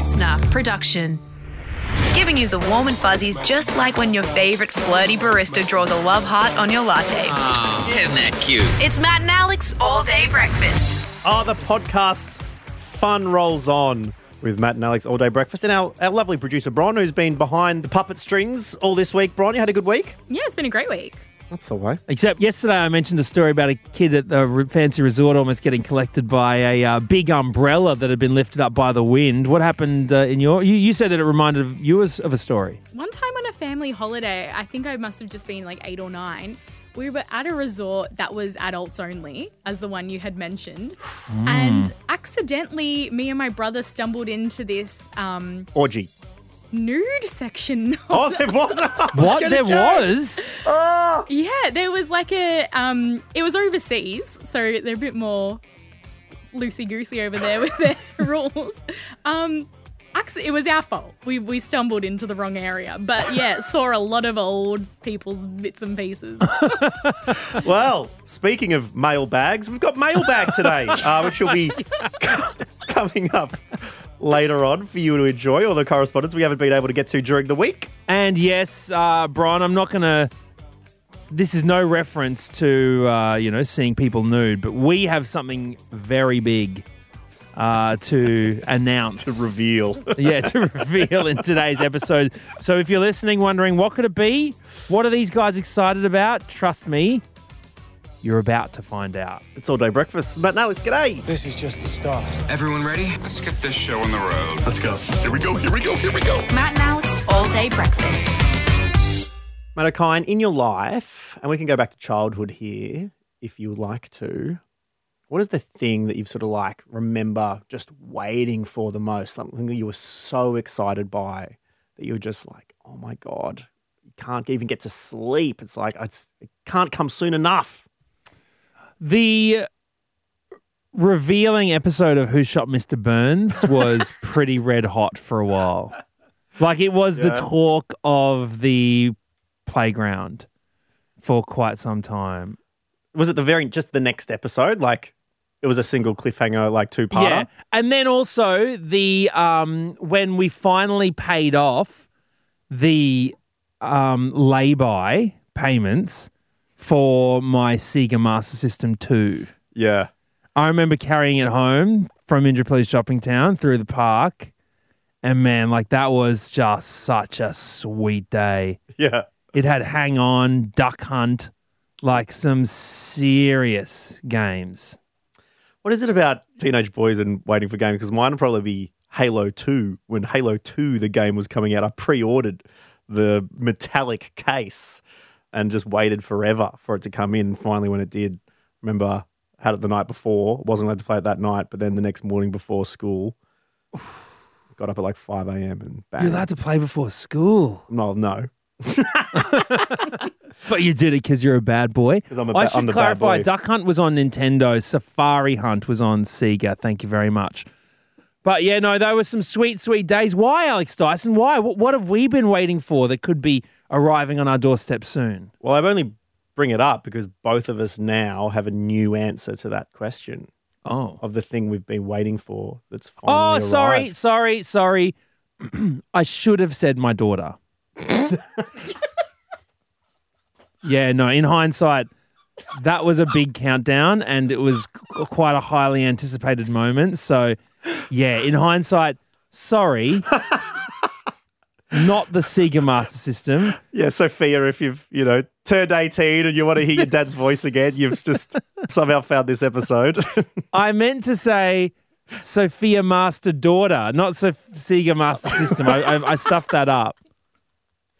listener production. Giving you the warm and fuzzies just like when your favourite flirty barista draws a love heart on your latte. Oh, isn't that cute? It's Matt and Alex All Day Breakfast. Oh, the podcast's fun rolls on with Matt and Alex All Day Breakfast. And our lovely producer, Bron, who's been behind the puppet strings all this week. Bron, you had a good week? Yeah, it's been a great week. That's the way. Except yesterday I mentioned a story about a kid at the fancy resort almost getting collected by a big umbrella that had been lifted up by the wind. What happened in your... You said that it reminded you of a story. One time on a family holiday, I think I must have just been like 8 or 9, we were at a resort that was adults only, as the one you had mentioned. Mm. And accidentally, me and my brother stumbled into this... orgy. Nude section. Oh, there was a... What? There was? Oh. Yeah, there was like a... it was overseas, so they're a bit more loosey-goosey over there with their rules. It was our fault. We stumbled into the wrong area. But, yeah, saw a lot of old people's bits and pieces. Well, speaking of mailbags, we've got mailbag today, which will be coming up later on for you to enjoy all the correspondence we haven't been able to get to during the week. And yes, Brian, I'm not going to... This is no reference to, seeing people nude, but we have something very big to announce. To reveal. Yeah, to reveal in today's episode. So if you're listening, wondering what could it be? What are these guys excited about? Trust me, you're about to find out. It's All Day Breakfast. But now it's g'day. This is just the start. Everyone ready? Let's get this show on the road. Let's go. Here we go, here we go, here we go. Matt and Alex All Day Breakfast. Matt O'Kine, in your life, and we can go back to childhood here if you would like to, what is the thing that you've sort of like remember just waiting for the most? Something that you were so excited by that you were just like, oh my God, you can't even get to sleep. It's like, it can't come soon enough. The revealing episode of Who Shot Mr. Burns was pretty red hot for a while. Like it was the talk of the playground for quite some time. Was it just the next episode? Like, it was a single cliffhanger, like two-parter. Yeah, and then also the when we finally paid off the lay-by payments for my Sega Master System 2. Yeah, I remember carrying it home from Indooroopilly's Shopping Town through the park, and man, like that was just such a sweet day. Yeah, it had Hang On, Duck Hunt, like some serious games. What is it about teenage boys and waiting for games? Because mine would probably be Halo 2. When Halo 2, the game, was coming out, I pre-ordered the metallic case and just waited forever for it to come in. Finally, when it did, remember, had it the night before. Wasn't allowed to play it that night, but then the next morning before school, got up at like 5 a.m. and bang. You're allowed to play before school? No. But you did it because you're a bad boy. I should clarify, Duck Hunt was on Nintendo. Safari Hunt was on Sega. Thank you very much. But yeah, no, they were some sweet, sweet days. Why, Alex Dyson? Why? What have we been waiting for that could be arriving on our doorstep soon? Well, I only bring it up because both of us now have a new answer to that question. Oh. Of the thing we've been waiting for that's finally arrived. Sorry. I should have said my daughter. Yeah, no, in hindsight, that was a big countdown and it was quite a highly anticipated moment. So, yeah, in hindsight, sorry, not the Sega Master System. Yeah, Sophia, if you've, turned 18 and you want to hear your dad's voice again, you've just somehow found this episode. I meant to say Sophia Master Daughter, not Sega Master System. I stuffed that up.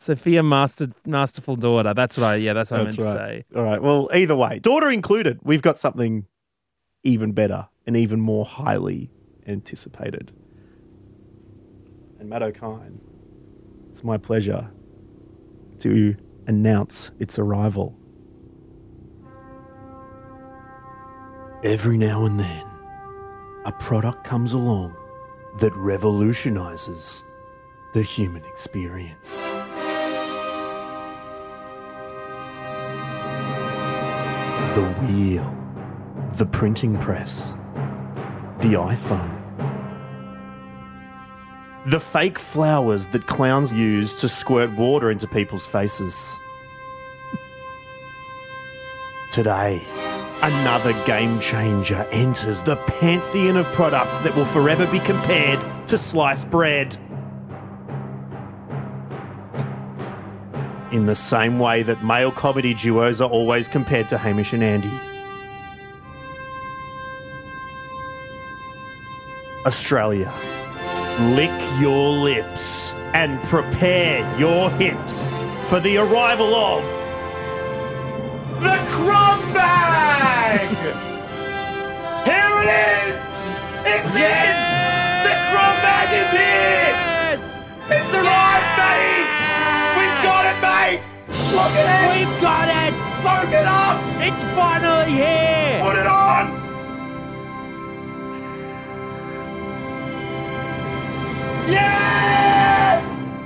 Sophia, masterful daughter. That's what I meant to say. All right. Well, either way, daughter included, we've got something even better and even more highly anticipated. And Matt O'Kine, it's my pleasure to announce its arrival. Every now and then, a product comes along that revolutionizes the human experience. The wheel, the printing press, the iPhone. The fake flowers that clowns use to squirt water into people's faces. Today, another game changer enters the pantheon of products that will forever be compared to sliced bread. In the same way that male comedy duos are always compared to Hamish and Andy. Australia, lick your lips and prepare your hips for the arrival of the Krum Bag! Here it is! It's in! The Krum Bag is here! It's arrived, mate! We've got it, mate! Look at it! We've got it! Soak it up! It's finally here! Put it on! Yes!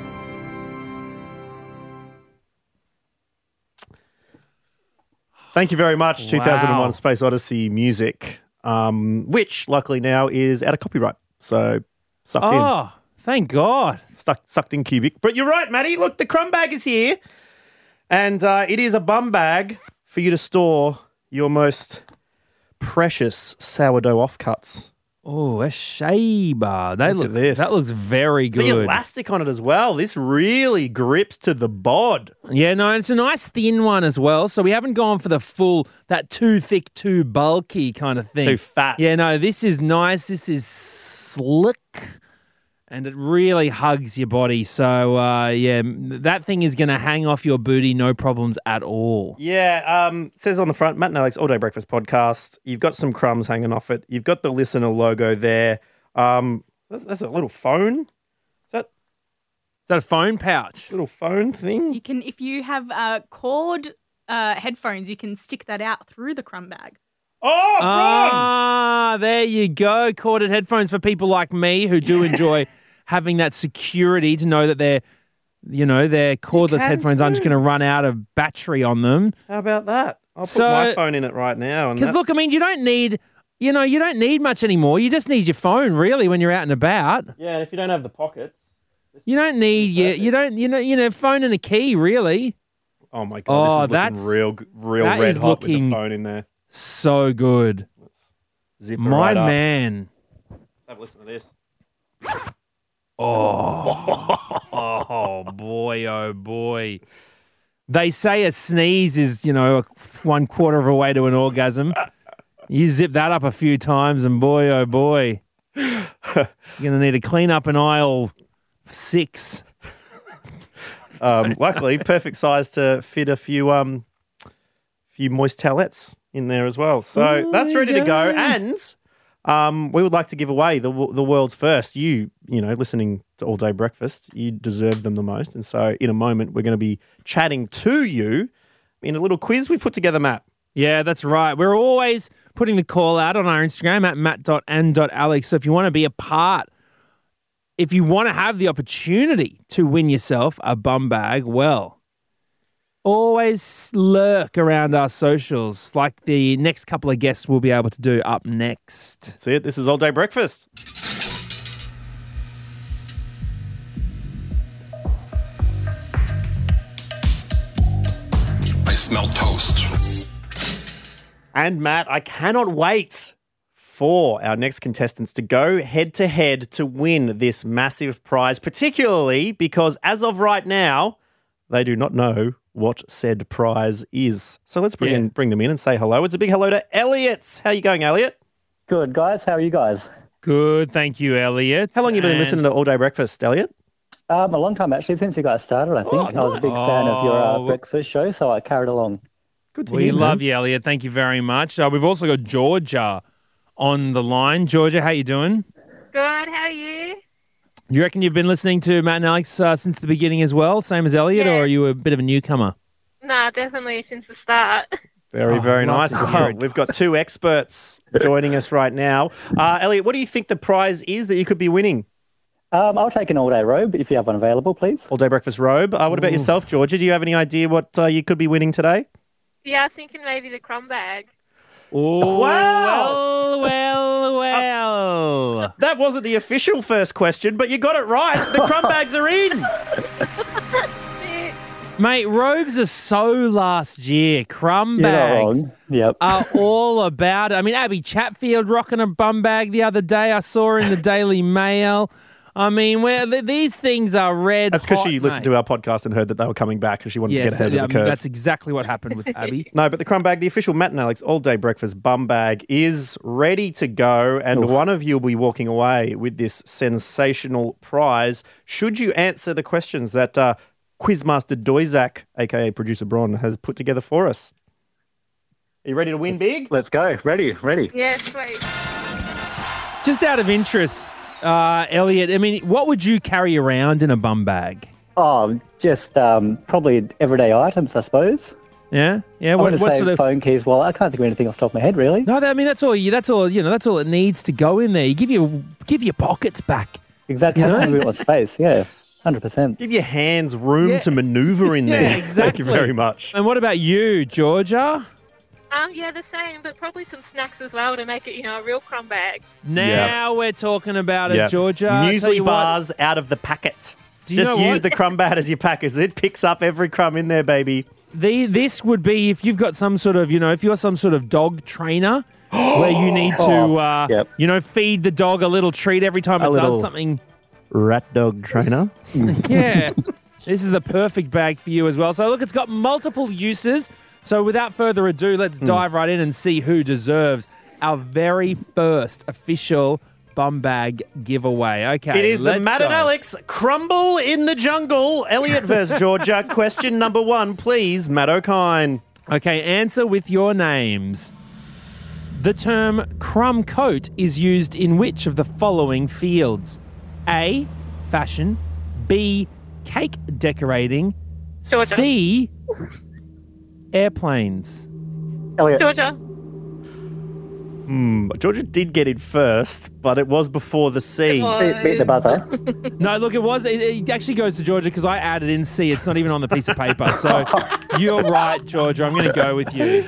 Thank you very much, 2001 Space Odyssey music, which luckily now is out of copyright. So, sucked in. Oh, thank God. Sucked in cubic. But you're right, Matty. Look, the Krum Bag is here. And it is a bum bag for you to store your most precious sourdough offcuts. Oh, a shaver. That looks very good. The elastic on it as well. This really grips to the bod. Yeah, no, it's a nice thin one as well. So we haven't gone for the full, that too thick, too bulky kind of thing. Too fat. Yeah, no, this is nice. This is slick. And it really hugs your body. So, yeah, that thing is going to hang off your booty, no problems at all. Yeah, it says on the front, Matt and Alex All Day Breakfast Podcast. You've got some crumbs hanging off it. You've got the listener logo there. That's a little phone. Is that a phone pouch? Little phone thing? You can, if you have cord headphones, you can stick that out through the crumb bag. Oh, Bron! Ah, there you go. Corded headphones for people like me who do enjoy... having that security to know that their cordless headphones aren't just going to run out of battery on them. How about that? I'll put my phone in it right now. Because look, I mean, you don't need much anymore. You just need your phone really when you're out and about. Yeah, and if you don't have the pockets, you don't need phone and a key really. Oh my God, this is looking real red hot with the phone in there. So good. Let's zip it right up. My man. Have a listen to this. Oh, boy, oh, boy. They say a sneeze is, one quarter of a way to an orgasm. You zip that up a few times and boy, oh, boy, you're going to need to clean up an aisle 6. Luckily, perfect size to fit a few moist towelettes in there as well. So that's ready to go. And... we would like to give away the world's first. You listening to All Day Breakfast, you deserve them the most. And so in a moment, we're going to be chatting to you in a little quiz we've put together, Matt. Yeah, that's right. We're always putting the call out on our Instagram at matt.and.alex. So if you want to be a part, if you want to have the opportunity to win yourself a bum bag, well, always lurk around our socials like the next couple of guests we'll be able to do up next. That's it. This is All Day Breakfast. I smell toast. And Matt, I cannot wait for our next contestants to go head-to-head to win this massive prize, particularly because as of right now, they do not know what said prize is. So let's bring them in and say hello. It's a big hello to Elliot. How are you going, Elliot? Good, guys. How are you guys? Good. Thank you, Elliot. How long have you been listening to All Day Breakfast, Elliot? A long time, actually, since you guys started, I think. Oh, nice. I was a big fan of your breakfast show, so I carried along. Good to hear. We love you, Elliot. Thank you very much. We've also got Georgia on the line. Georgia, how you doing? Good. How are you? You reckon you've been listening to Matt and Alex since the beginning as well, same as Elliot, or are you a bit of a newcomer? Nah, definitely since the start. Very, very nice. Well, we've got two experts joining us right now. Elliot, what do you think the prize is that you could be winning? I'll take an all-day robe if you have one available, please. All-day breakfast robe. What about yourself, Georgia? Do you have any idea what you could be winning today? Yeah, I was thinking maybe the crumb bag. Oh, wow. Well. That wasn't the official first question, but you got it right. The crumb bags are in. Mate, robes are so last year. Crumb bags are all about it. I mean, Abby Chatfield rocking a bum bag the other day. I saw her in the Daily Mail. I mean, these things are red. That's because she listened to our podcast and heard that they were coming back and she wanted to get ahead of the curve. That's exactly what happened with Abby. No, but the crumb bag, the official Matt and Alex All Day Breakfast bum bag is ready to go, and one of you will be walking away with this sensational prize should you answer the questions that Quizmaster Doizak, a.k.a. Producer Bron, has put together for us. Are you ready to win big? Let's go. Ready. Yes, please. Just out of interest, Elliot, I mean, what would you carry around in a bum bag? Oh, just probably everyday items, I suppose. Yeah? Yeah. What sort of phone keys? Well, I can't think of anything off the top of my head, really. No, I mean, that's all it needs to go in there. You give your pockets back. Exactly. You know? We want space, 100%. Give your hands room to manoeuvre in there. Yeah, exactly. Thank you very much. And what about you, Georgia? Yeah, the same, but probably some snacks as well to make it, a real crumb bag. Now we're talking about it, Georgia. Muesli bars out of the packet. Just use the crumb bag as your packers. It picks up every crumb in there, baby. This would be if you've got some sort of, if you're some sort of dog trainer where you need to, feed the dog a little treat every time it does something. Rat dog trainer. Yeah. This is the perfect bag for you as well. So, look, it's got multiple uses. So, without further ado, let's dive right in and see who deserves our very first official bum bag giveaway. Okay. It is the Matt and Alex Crumble in the Jungle. Elliot versus Georgia. Question number one, please, Matt O'Kine. Okay, answer with your names. The term crumb coat is used in which of the following fields? A, fashion. B, cake decorating. Georgia. C, airplanes. Elliot. Georgia. Georgia did get it first, but it was before the C. Beat the buzzer. No, look, it actually goes to Georgia because I added in C. It's not even on the piece of paper. So you're right, Georgia. I'm going to go with you.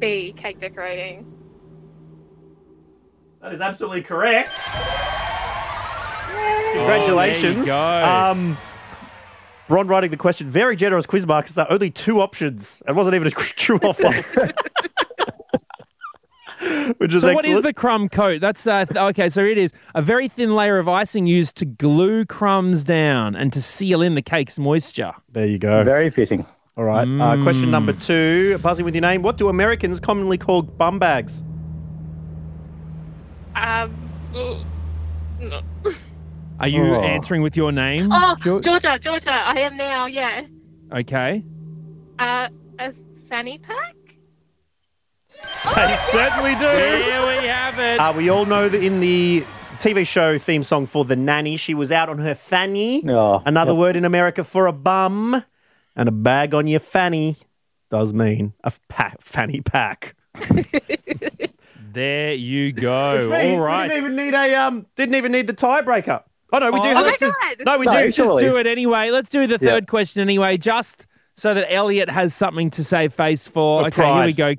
B, cake decorating. That is absolutely correct. Congratulations. Bron writing the question. Very generous quiz mark, because there are only two options. It wasn't even a true or false. Which is excellent. What is the crumb coat? That's okay, so it is a very thin layer of icing used to glue crumbs down and to seal in the cake's moisture. There you go. Very fitting. All right. Question number two. Buzzing with your name. What do Americans commonly call bum bags? No. Are you answering with your name? Oh, Georgia, I am now, Okay. A fanny pack? They certainly do. There we have it. We all know that in the TV show theme song for The Nanny, she was out on her fanny. Another word in America for a bum. And a bag on your fanny does mean a fanny pack. There you go. Which means all right. Didn't even need the tiebreaker. Oh, no, we do. Oh, my God. No, we do. Let's just do it anyway. Let's do the third question anyway, just so that Elliot has something to save face for. Okay, pride. Here we go.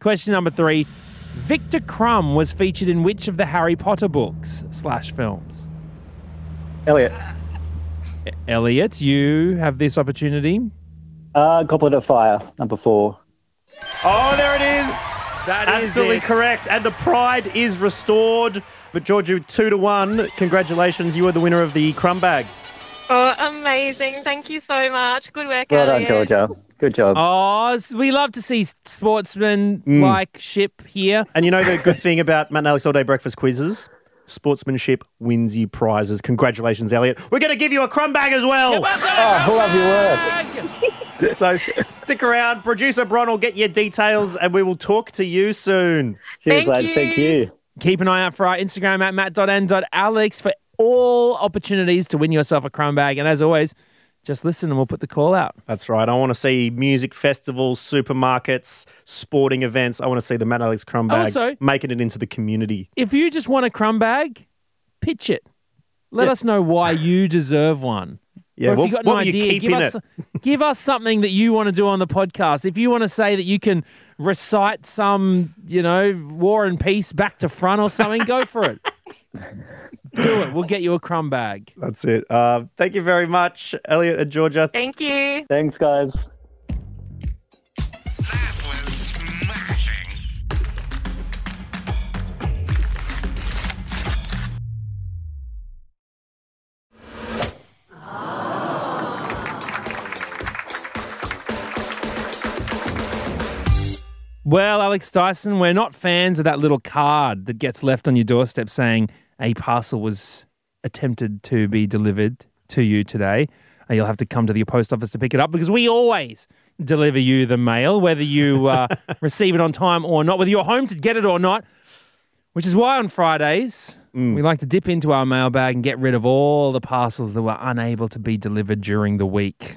Question number three. Victor Krum was featured in which of the Harry Potter books / films? Elliot. Elliot, you have this opportunity. Goblet of Fire, number 4. Oh, there it is. That is absolutely correct. And the pride is restored. But, Georgia, 2-1. Congratulations. You are the winner of the crumb bag. Oh, amazing. Thank you so much. Good work, Elliot. Well done, Georgia. Good job. Oh, we love to see sportsmanship here. And you know the good thing about Matt and Alex All Day Breakfast quizzes? Sportsmanship wins you prizes. Congratulations, Elliot. We're going to give you a crumb bag as well. I love your work. So stick around. Producer Bron will get your details and we will talk to you soon. Cheers, lads. Thank you. Keep an eye out for our Instagram at matt.n.alex for all opportunities to win yourself a crumb bag. And as always, just listen and we'll put the call out. That's right. I want to see music festivals, supermarkets, sporting events. I want to see the Matt Alex crumb bag also, making it into the community. If you just want a crumb bag, pitch it. Let us know why you deserve one. Yeah, or if you've got an idea, give us something that you want to do on the podcast. If you want to say that you can recite some, you know, War and Peace back to front or something, go for it. Do it. We'll get you a crumb bag. That's it. Thank you very much, Elliot and Georgia. Thank you. Thanks, guys. That was smashing. Well, Alex Dyson, we're not fans of that little card that gets left on your doorstep saying a parcel was attempted to be delivered to you today. You'll have to come to the post office to pick it up because we always deliver you the mail, whether you receive it on time or not, whether you're home to get it or not, which is why on Fridays we like to dip into our mailbag and get rid of all the parcels that were unable to be delivered during the week.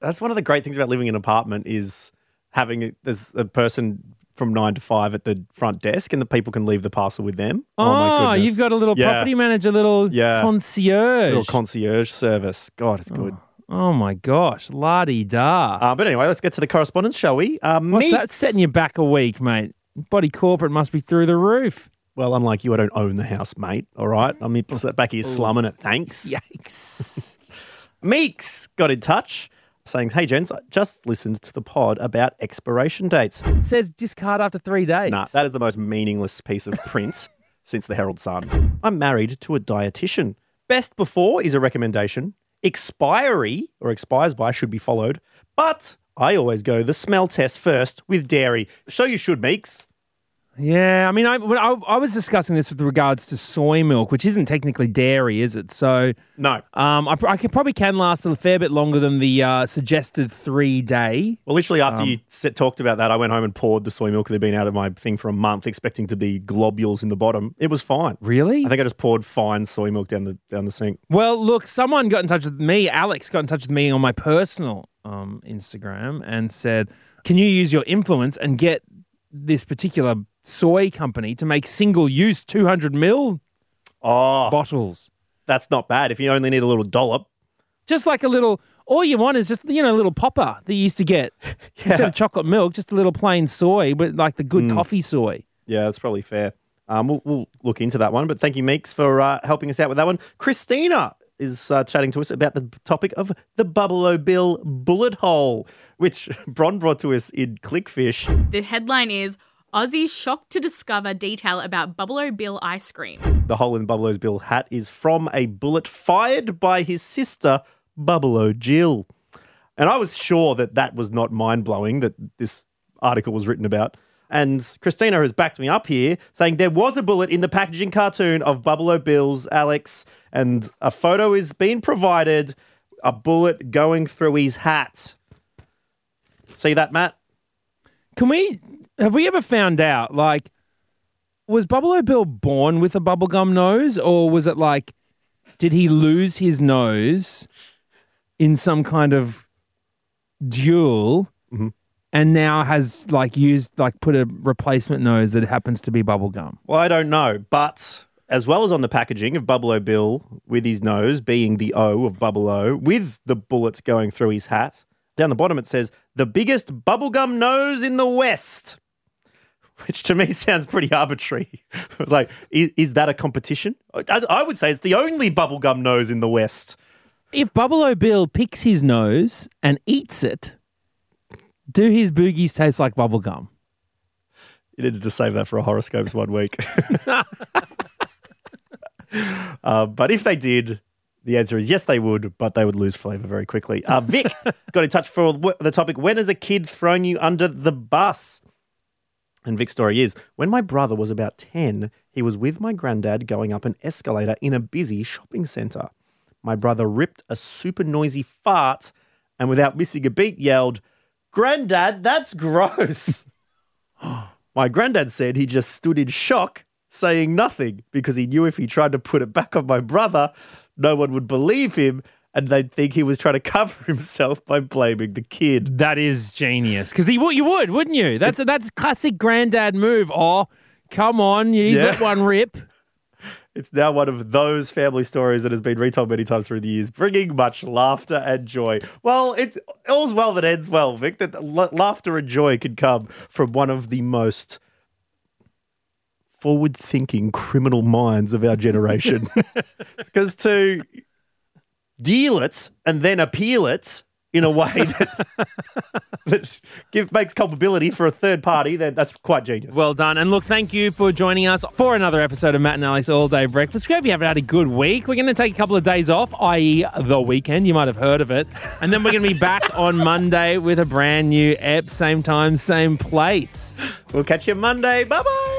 That's one of the great things about living in an apartment is having a person from 9 to 5 at the front desk, and the people can leave the parcel with them. Oh my goodness. You've got a little property manager, concierge. Little concierge service. God, it's good. Oh my gosh, la-di-da. But anyway, let's get to the correspondence, shall we? What's that? Setting you back a week, mate. Body corporate must be through the roof. Well, unlike you, I don't own the house, mate. All right? I'm back here slumming it. Thanks. Yikes. Meeks got in touch, saying, "Hey, gents, I just listened to the pod about expiration dates." It says discard after 3 days. Nah, that is the most meaningless piece of print since the Herald Sun. "I'm married to a dietitian. Best before is a recommendation. Expiry, or expires by, should be followed. But I always go the smell test first with dairy." So you should, Meeks. Yeah, I mean, I was discussing this with regards to soy milk, which isn't technically dairy, is it? So no, I probably can last a fair bit longer than the suggested 3 day. Well, literally after you talked about that, I went home and poured the soy milk that had been out of my thing for a month, expecting to be globules in the bottom. It was fine. Really? I think I just poured fine soy milk down the sink. Well, look, someone got in touch with me. Alex got in touch with me on my personal Instagram and said, "Can you use your influence and get this particular soy company to make single-use 200 ml bottles?" That's not bad if you only need a little dollop. Just like a little, all you want is just, you know, a little popper that you used to get. Instead of chocolate milk, just a little plain soy, but like the good coffee soy. Yeah, that's probably fair. We'll look into that one, but thank you, Meeks, for helping us out with that one. Christina is chatting to us about the topic of the Bubble-O-Bill bullet hole, which Bron brought to us in ClickFish. The headline is, "Aussie shocked to discover detail about Bubble-O-Bill ice cream." The hole in Bubble-O-Bill hat is from a bullet fired by his sister, Bubble-O-Jill. And I was sure that was not mind-blowing, that this article was written about. And Christina has backed me up here, saying there was a bullet in the packaging cartoon of Bubble-O-Bill's, Alex, and a photo is being provided, a bullet going through his hat. See that, Matt? Have we ever found out, like, was Bubble-O-Bill born with a bubblegum nose, or was it like, did he lose his nose in some kind of duel and now has, like, put a replacement nose that happens to be bubblegum? Well, I don't know, but as well as on the packaging of Bubble-O-Bill with his nose being the O of Bubble-O with the bullets going through his hat, down the bottom it says, "The biggest bubblegum nose in the West," which to me sounds pretty arbitrary. I was like, is that a competition? I would say it's the only bubblegum nose in the West. If Bubble-O-Bill picks his nose and eats it, do his boogies taste like bubblegum? You needed to save that for a horoscopes one week. But if they did, the answer is yes, they would, but they would lose flavour very quickly. Vic got in touch for the topic, "When has a kid thrown you under the bus?" And Vic's story is, "When my brother was about 10, he was with my granddad going up an escalator in a busy shopping centre. My brother ripped a super noisy fart and without missing a beat yelled, 'Granddad, that's gross.' My granddad said he just stood in shock, saying nothing because he knew if he tried to put it back on my brother, no one would believe him, and they'd think he was trying to cover himself by blaming the kid." That is genius. Because you would, wouldn't you? That's a classic granddad move. Oh, come on, you let one rip. It's now one of those family stories that has been retold many times through the years, bringing much laughter and joy. Well, it's all's well that ends well, Vic. That laughter and joy could come from one of the most forward-thinking criminal minds of our generation. Because to deal it and then appeal it in a way that, makes culpability for a third party, that's quite genius. Well done. And look, thank you for joining us for another episode of Matt and Alex All Day Breakfast. We hope you have had a good week. We're going to take a couple of days off, i.e. the weekend. You might have heard of it. And then we're going to be back on Monday with a brand new ep. Same time, same place. We'll catch you Monday. Bye-bye.